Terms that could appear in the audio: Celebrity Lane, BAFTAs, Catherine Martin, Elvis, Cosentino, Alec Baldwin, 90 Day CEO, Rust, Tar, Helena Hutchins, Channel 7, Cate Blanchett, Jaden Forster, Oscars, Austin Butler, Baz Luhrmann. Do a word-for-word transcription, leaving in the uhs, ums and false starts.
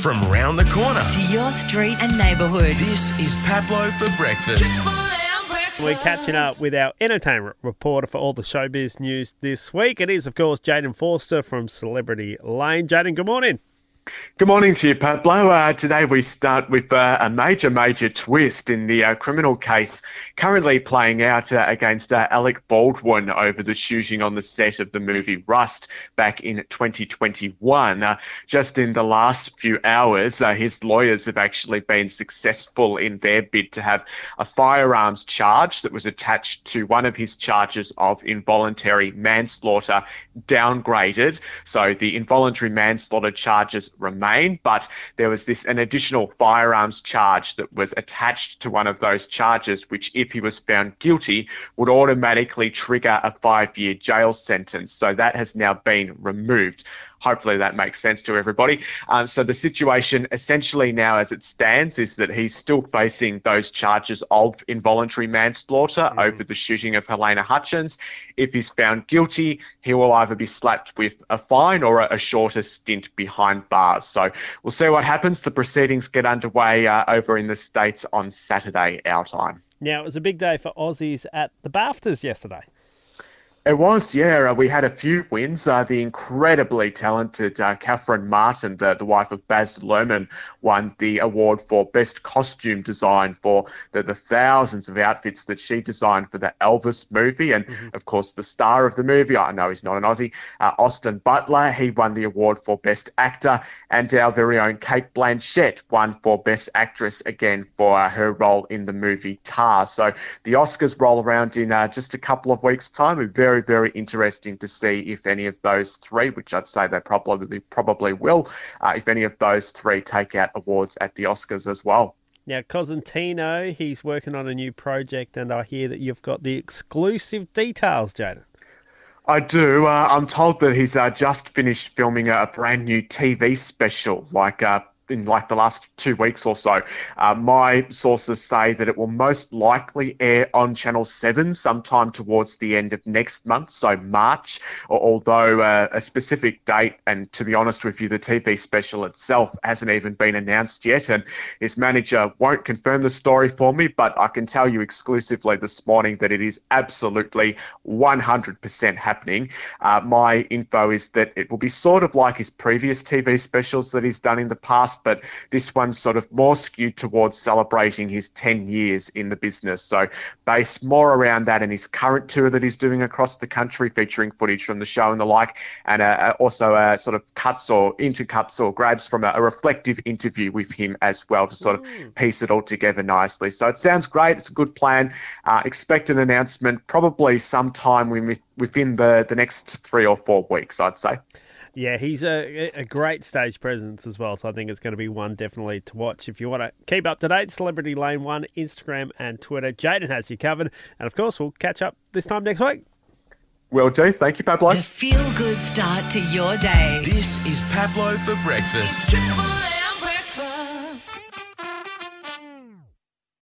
From round the corner to your street and neighbourhood, this is Pablo for Breakfast. We're catching up with our entertainment reporter for all the showbiz news this week. It is, of course, Jaden Forster from Celebrity Lane. Jaden, good morning. Good morning to you, Pablo. Uh, today we start with uh, a major, major twist in the uh, criminal case currently playing out uh, against uh, Alec Baldwin over the shooting on the set of the movie Rust back in twenty twenty-one. Uh, just in the last few hours, uh, his lawyers have actually been successful in their bid to have a firearms charge that was attached to one of his charges of involuntary manslaughter downgraded. So the involuntary manslaughter charges remain, but there was this an additional firearms charge that was attached to one of those charges, which if he was found guilty would automatically trigger a five-year jail sentence. So that has now been removed. Hopefully that makes sense to everybody. Um, so the situation essentially now as it stands is that he's still facing those charges of involuntary manslaughter mm. over the shooting of Helena Hutchins. If he's found guilty, he will either be slapped with a fine or a, a shorter stint behind bars. So we'll see what happens. The proceedings get underway uh, over in the States on Saturday, our time. Now, it was a big day for Aussies at the BAFTAs yesterday. It was, yeah. Uh, we had a few wins. Uh, the incredibly talented uh, Catherine Martin, the, the wife of Baz Luhrmann, won the award for Best Costume Design for the, the thousands of outfits that she designed for the Elvis movie. And, mm-hmm. of course, the star of the movie, I know he's not an Aussie, uh, Austin Butler, he won the award for Best Actor. And our very own Cate Blanchett won for Best Actress again for uh, her role in the movie Tar. So the Oscars roll around in uh, just a couple of weeks' time. We're very Very interesting to see if any of those three, which I'd say they probably probably will, uh, if any of those three take out awards at the Oscars as well. Now, Cosentino, he's working on a new project, and I hear that you've got the exclusive details, Jaden. I do. Uh, I'm told that he's uh, just finished filming a brand new T V special, like uh, in like the last two weeks or so. Uh, my sources say that it will most likely air on Channel seven sometime towards the end of next month, so March, although uh, a specific date, and to be honest with you, the T V special itself hasn't even been announced yet, and his manager won't confirm the story for me, but I can tell you exclusively this morning that it is absolutely one hundred percent happening. Uh, my info is that it will be sort of like his previous T V specials that he's done in the past, but this one's sort of more skewed towards celebrating his ten years in the business. So based more around that and his current tour that he's doing across the country, featuring footage from the show and the like, and uh, also uh, sort of cuts or intercuts or grabs from a, a reflective interview with him as well to sort of piece it all together nicely. So it sounds great. It's a good plan. Uh, expect an announcement probably sometime within the, the next three or four weeks, I'd say. Yeah, he's a, a great stage presence as well, so I think it's going to be one definitely to watch. If you want to keep up to date, Celebrity Lane one, Instagram and Twitter. Jaden has you covered. And, of course, we'll catch up this time next week. Will do. Thank you, Pablo. The feel-good start to your day. This is Pablo for Breakfast.